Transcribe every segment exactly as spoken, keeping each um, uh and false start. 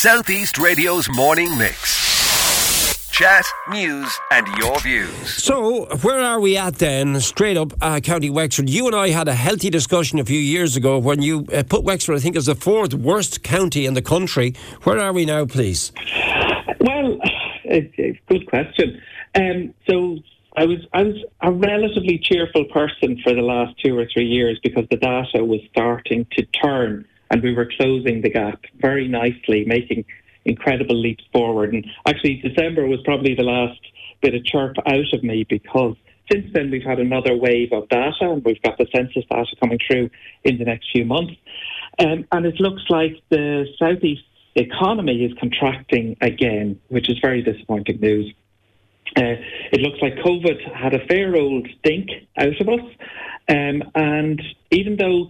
Southeast Radio's morning mix. Chat, news and your views. So, where are we at then? Straight up, uh, County Wexford. You and I had a healthy discussion a few years ago when you uh, put Wexford, I think, as the fourth worst county in the country. Where are we now, please? Well, good question. Um, so, I was, I was a relatively cheerful person for the last two or three years because the data was starting to turn. And we were closing the gap very nicely, making incredible leaps forward. And actually, December was probably the last bit of chirp out of me because since then we've had another wave of data and we've got the census data coming through in the next few months. Um, and it looks like the southeast economy is contracting again, which is very disappointing news. Uh, it looks like COVID had a fair old stink out of us. Um, and even though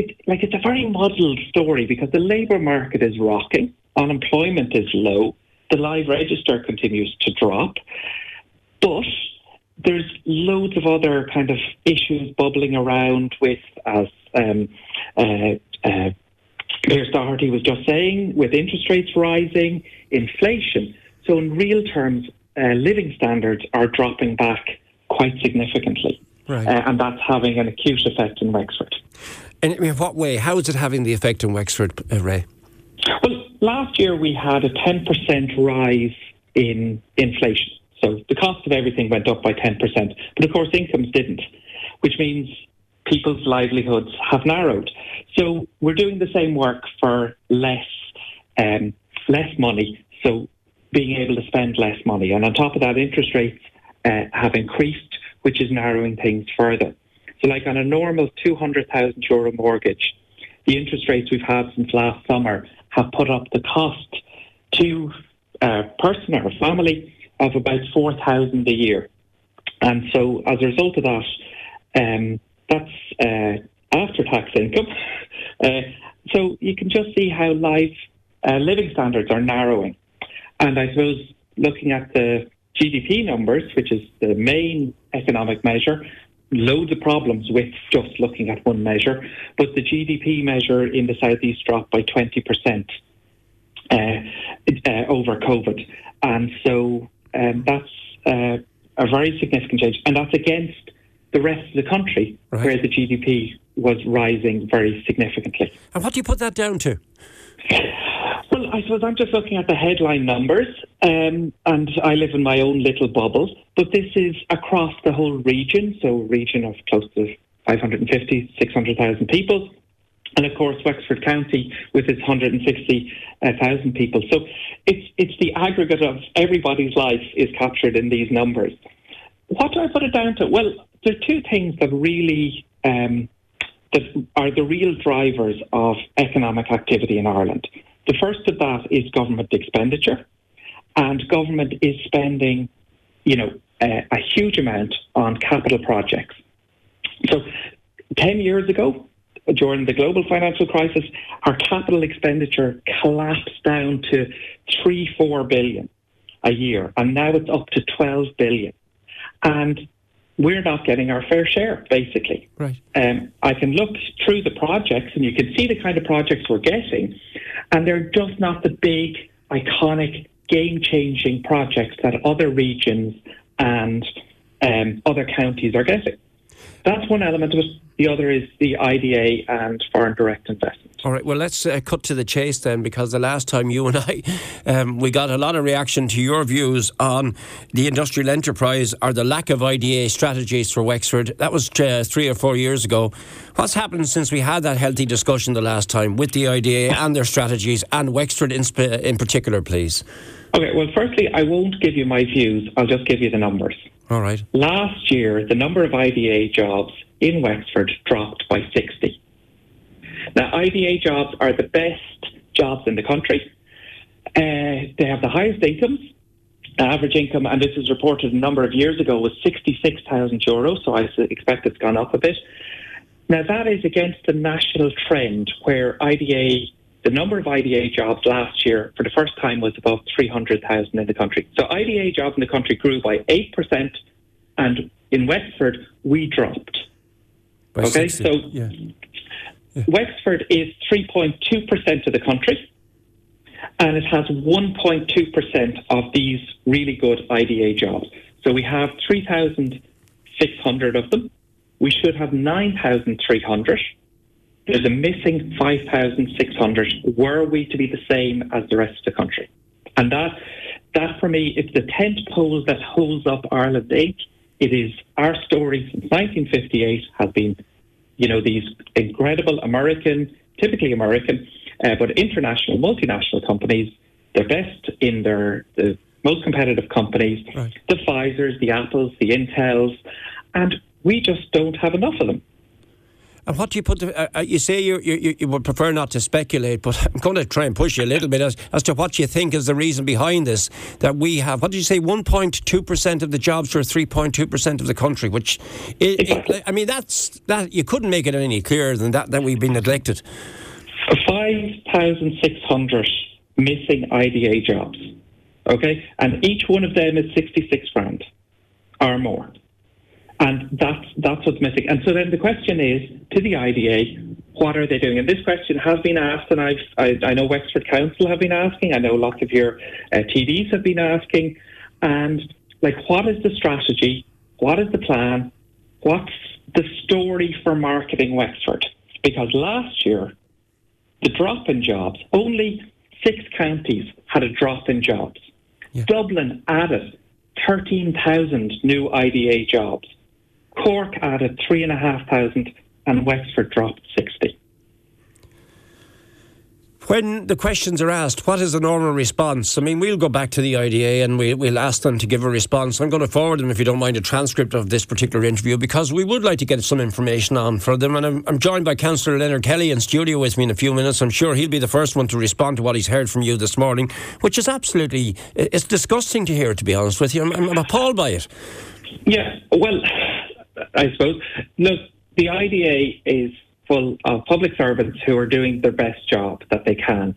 It, like it's a very muddled story because the labour market is rocking, unemployment is low, the live register continues to drop, but there's loads of other kind of issues bubbling around with, as um, uh, uh, Mayor Stoherty was just saying, with interest rates rising, inflation. So in real terms, uh, living standards are dropping back quite significantly. Right. Uh, and that's having an acute effect in Wexford. And in what way? How is it having the effect in Wexford, uh, Ray? Well, last year we had a ten percent rise in inflation. So the cost of everything went up by ten percent. But of course, incomes didn't, which means people's livelihoods have narrowed. So we're doing the same work for less, um, less money. So being able to spend less money. And on top of that, interest rates uh, have increased, which is narrowing things further. So like on a normal two hundred thousand euro mortgage, the interest rates we've had since last summer have put up the cost to a person or a family of about four thousand a year. And so as a result of that, um, that's uh, after-tax income. uh, so you can just see how life, uh, living standards are narrowing. And I suppose looking at the G D P numbers, which is the main economic measure, loads of problems with just looking at one measure, but the G D P measure in the southeast dropped by twenty percent uh, uh, over COVID. And so um, that's uh, a very significant change. And that's against the rest of the country, right, where the G D P was rising very significantly. And what do you put that down to? Well, I suppose I'm just looking at the headline numbers, um, and I live in my own little bubble, but this is across the whole region, so a region of close to five hundred fifty, six hundred thousand people, and of course Wexford County with its one hundred sixty thousand people. So it's it's the aggregate of everybody's life is captured in these numbers. What do I put it down to? Well, there are two things that really um, that are the real drivers of economic activity in Ireland. The first of that is government expenditure, and government is spending, you know, a, a huge amount on capital projects. So ten years ago, during the global financial crisis, our capital expenditure collapsed down to three, four billion a year, and now it's up to twelve billion. And we're not getting our fair share, basically. Right. Um, I can look through the projects, and you can see the kind of projects we're getting, and they're just not the big, iconic, game-changing projects that other regions and um, other counties are getting. That's one element of it. The other is the I D A and foreign direct investment. All right, well, let's uh, cut to the chase then, because the last time you and I, um, we got a lot of reaction to your views on the industrial enterprise or the lack of I D A strategies for Wexford. That was uh, three or four years ago. What's happened since we had that healthy discussion the last time with the I D A and their strategies and Wexford in, sp- in particular, please? Okay, well, firstly, I won't give you my views. I'll just give you the numbers. All right. Last year, the number of I D A jobs in Wexford dropped by sixty. Now, I D A jobs are the best jobs in the country. Uh, they have the highest incomes. The average income, and this was reported a number of years ago, was sixty-six thousand euros, so I expect it's gone up a bit. Now, that is against the national trend where I D A, the number of I D A jobs last year for the first time was above three hundred thousand in the country. So I D A jobs in the country grew by eight percent, and in Wexford, we dropped. By okay, sixty. So yeah. Yeah. Wexford is three point two percent of the country, and it has one point two percent of these really good I D A jobs. So we have three thousand six hundred of them. We should have nine thousand three hundred. There's a missing five thousand six hundred were we to be the same as the rest of the country. And that, that for me, is the tent pole that holds up Ireland's ache. It is our story since nineteen fifty-eight has been, you know, these incredible American, typically American, uh, but international, multinational companies, the best in their, the most competitive companies, right. The Pfizers, the Apples, the Intels, and we just don't have enough of them. And what do you put? To, uh, you say you, you you would prefer not to speculate, but I'm going to try and push you a little bit as, as to what you think is the reason behind this, that we have, what did you say, one point two percent of the jobs for three point two percent of the country, which, it, exactly. it, I mean, that's that you couldn't make it any clearer than that, that we've been neglected. five thousand six hundred missing I D A jobs, okay? And each one of them is sixty-six grand or more. And that's, that's what's missing. And so then the question is, to the I D A, what are they doing? And this question has been asked, and I've, I, I know Wexford Council have been asking, I know lots of your uh, T Ds have been asking, and, like, what is the strategy? What is the plan? What's the story for marketing Wexford? Because last year, the drop in jobs, only six counties had a drop in jobs. Yeah. Dublin added thirteen thousand new I D A jobs. Cork added three thousand five hundred and Wexford dropped sixty. When the questions are asked, what is the normal response? I mean, we'll go back to the I D A and we, we'll ask them to give a response. I'm going to forward them, if you don't mind, a transcript of this particular interview, because we would like to get some information on for them. And I'm, I'm joined by Councillor Leonard Kelly in studio with me in a few minutes. I'm sure he'll be the first one to respond to what he's heard from you this morning, which is absolutely, it's disgusting to hear, to be honest with you. I'm, I'm appalled by it. Yeah, well, I suppose, look, the I D A is full of public servants who are doing their best job that they can.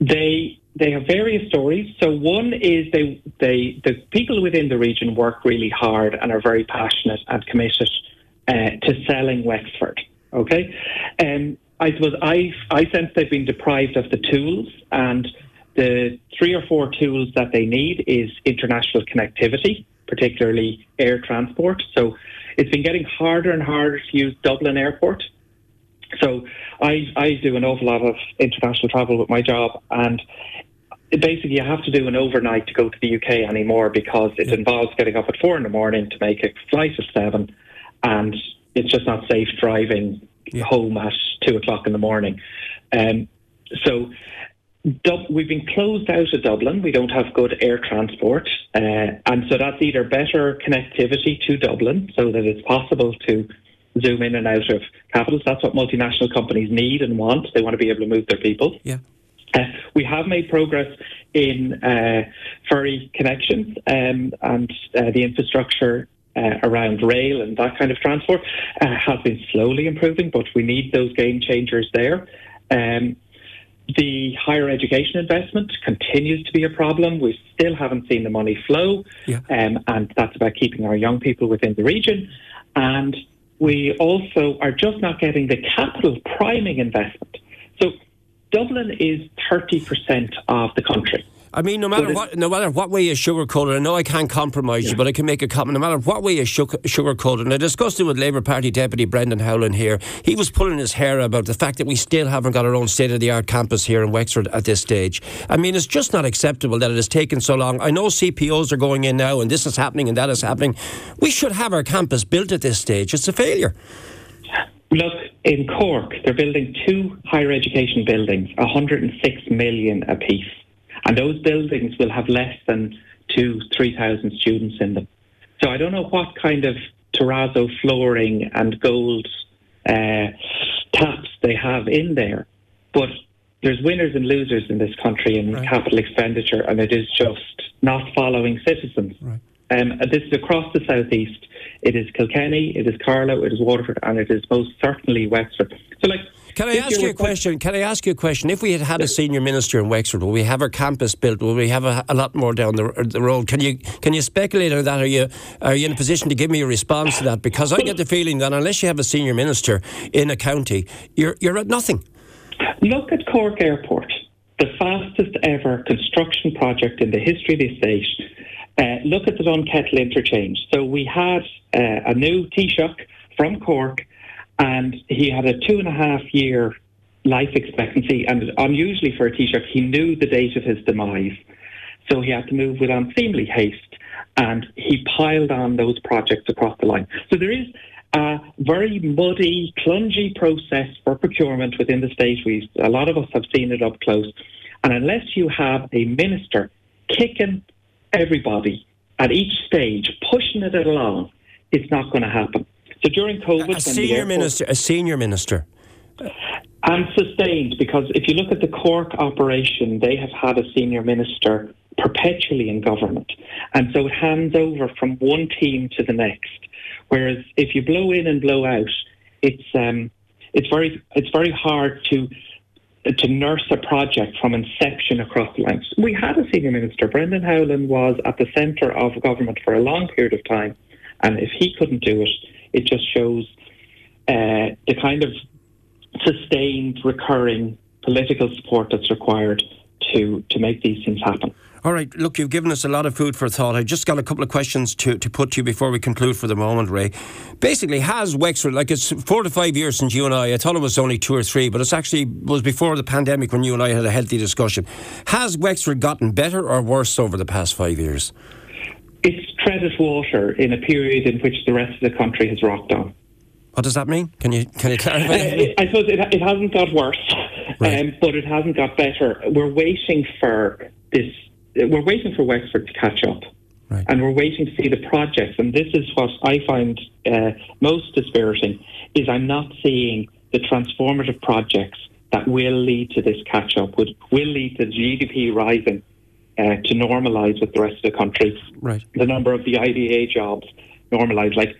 They they have various stories. So one is they they the people within the region work really hard and are very passionate and committed uh, to selling Wexford. Okay, and um, I suppose I I sense they've been deprived of the tools, and the three or four tools that they need is international connectivity, particularly air transport. So it's been getting harder and harder to use Dublin Airport. So I, I do an awful lot of international travel with my job, and basically you have to do an overnight to go to the U K anymore, because it involves getting up at four in the morning to make a flight at seven, and it's just not safe driving yeah. home at two o'clock in the morning. Um, so Dub- we've been closed out of Dublin. We don't have good air transport, uh, and so that's either better connectivity to Dublin so that it's possible to zoom in and out of capitals. That's what multinational companies need and want. They want to be able to move their people. Yeah. Uh, we have made progress in uh, ferry connections um, and uh, the infrastructure uh, around rail and that kind of transport uh, has been slowly improving, but we need those game changers there. Um, the higher education investment continues to be a problem. We still haven't seen the money flow, yeah. um, and that's about keeping our young people within the region. And we also are just not getting the capital priming investment. So Dublin is thirty percent of the country. I mean, no matter what, no matter what way you sugarcoat it, I know I can't compromise yeah. you, but I can make a comment. No matter what way you sugarcoat it, and I discussed it with Labour Party Deputy Brendan Howlin here. He was pulling his hair about the fact that we still haven't got our own state-of-the-art campus here in Wexford at this stage. I mean, it's just not acceptable that it has taken so long. I know C P Os are going in now, and this is happening and that is happening. We should have our campus built at this stage. It's a failure. Look, in Cork, they're building two higher education buildings, one hundred six million apiece. And those buildings will have less than two, three thousand students in them. So I don't know what kind of terrazzo flooring and gold uh, taps they have in there, but there's winners and losers in this country in right. capital expenditure, and it is just not following citizens. Right. Um, and this is across the southeast. It is Kilkenny, it is Carlow, it is Waterford, and it is most certainly Wexford. So, like. Can I ask you a question? Can I ask you a question? If we had had a senior minister in Wexford, will we have our campus built? Will we have a, a lot more down the, the road? Can you can you speculate on that? Are you are you in a position to give me a response to that? Because I get the feeling that unless you have a senior minister in a county, you're you're at nothing. Look at Cork Airport. the fastest ever construction project in the history of the estate. Uh, look at the Dun Kettle interchange. So we had uh, a new Taoiseach from Cork, and he had a two and a half year life expectancy, and unusually for a Taoiseach, he knew the date of his demise. So he had to move with unseemly haste, and he piled on those projects across the line. So there is a very muddy, clungy process for procurement within the state. We, a lot of us have seen it up close. And unless you have a minister kicking everybody at each stage, pushing it along, it's not going to happen. So during COVID... A, a, senior, airport, minister, a senior minister... And sustained, because if you look at the Cork operation, they have had a senior minister perpetually in government. And so it hands over from one team to the next. Whereas if you blow in and blow out, it's um, it's very it's very hard to to nurse a project from inception across the lines. We had a senior minister. Brendan Howlin was at the centre of government for a long period of time. And if he couldn't do it, it just shows uh, the kind of sustained, recurring political support that's required to, to make these things happen. All right, look, you've given us a lot of food for thought. I just got a couple of questions to, to put to you before we conclude for the moment, Ray. Basically, has Wexford, like it's four to five years since you and I, I thought it was only two or three, but it's actually was before the pandemic when you and I had a healthy discussion. Has Wexford gotten better or worse over the past five years? It's treaded water in a period in which the rest of the country has rocked on. What does that mean? Can you can you clarify? Uh, I suppose it, it hasn't got worse, right. um, but it hasn't got better. We're waiting for this. We're waiting for Wexford to catch up, right. And we're waiting to see the projects. And this is what I find uh, most dispiriting: is I'm not seeing the transformative projects that will lead to this catch up, which will lead to G D P rising uh, to normalise with the rest of the country. Right. The number of the I D A jobs normalise, like.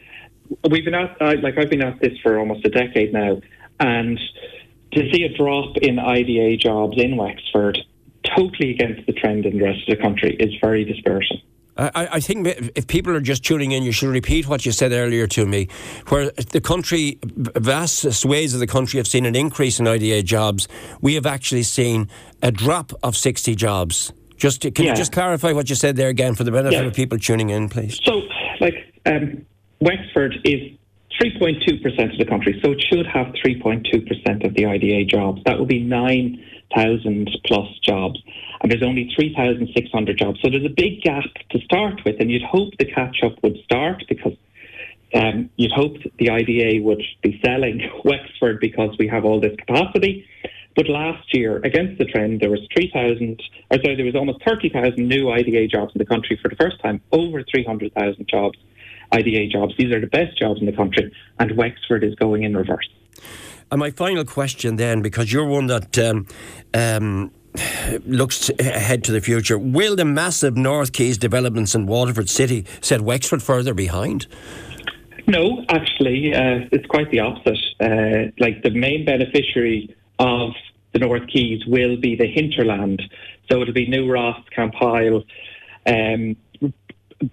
We've been at like I've been at this for almost a decade now, and to see a drop in I D A jobs in Wexford, totally against the trend in the rest of the country, is very dispiriting. I, I think if people are just tuning in, you should repeat what you said earlier to me, where the country, vast swathes of the country have seen an increase in I D A jobs. We have actually seen a drop of sixty jobs. Just can yeah. you just clarify what you said there again for the benefit yeah. of people tuning in, please? So, like. Um, Wexford is three point two percent of the country, so it should have three point two percent of the I D A jobs. That would be nine thousand plus jobs, and there's only three thousand six hundred jobs. So there's a big gap to start with, and you'd hope the catch-up would start because um, you'd hope the I D A would be selling Wexford because we have all this capacity. But last year, against the trend, there was three thousand, or sorry, there was almost thirty thousand new I D A jobs in the country for the first time, over three hundred thousand jobs. I D A jobs. These are the best jobs in the country, and Wexford is going in reverse. And my final question then, because you're one that um, um, looks ahead to the future. Will the massive North Quays developments in Waterford City set Wexford further behind? No, actually, uh, it's quite the opposite. Uh, like the main beneficiary of the North Quays will be the hinterland. So it'll be New Ross, Campile, um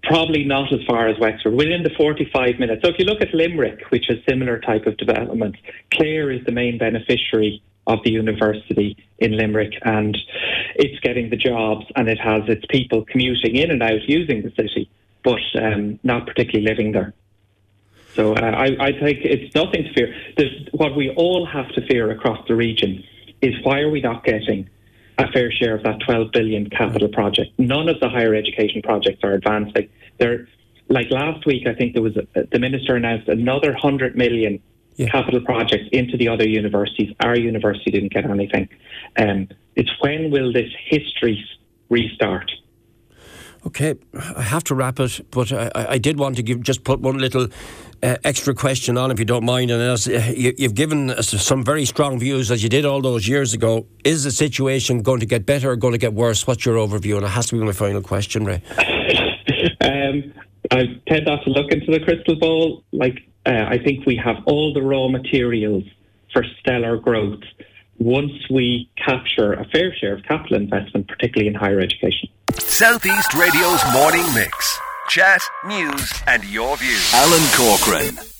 probably not as far as Wexford, within the forty-five minutes. So if you look at Limerick, which is similar type of development, Clare is the main beneficiary of the university in Limerick, and it's getting the jobs and it has its people commuting in and out using the city, but um, not particularly living there. So uh, I, I think it's nothing to fear. There's, what we all have to fear across the region is why are we not getting a fair share of that twelve billion capital project. None of the higher education projects are advancing. They're, like last week, I think there was a, the minister announced another one hundred million yeah. capital projects into the other universities. Our university didn't get anything. Um, it's when will this history restart? Okay, I have to wrap it, but I, I did want to give just put one little uh, extra question on, if you don't mind. And as you, you've given us some very strong views, as you did all those years ago. Is the situation going to get better or going to get worse? What's your overview? And it has to be my final question, Ray. um, I tend not to look into the crystal ball. Like uh, I think we have all the raw materials for stellar growth once we capture a fair share of capital investment, particularly in higher education. Southeast Radio's Morning Mix. Chat, news and your views. Alan Corcoran.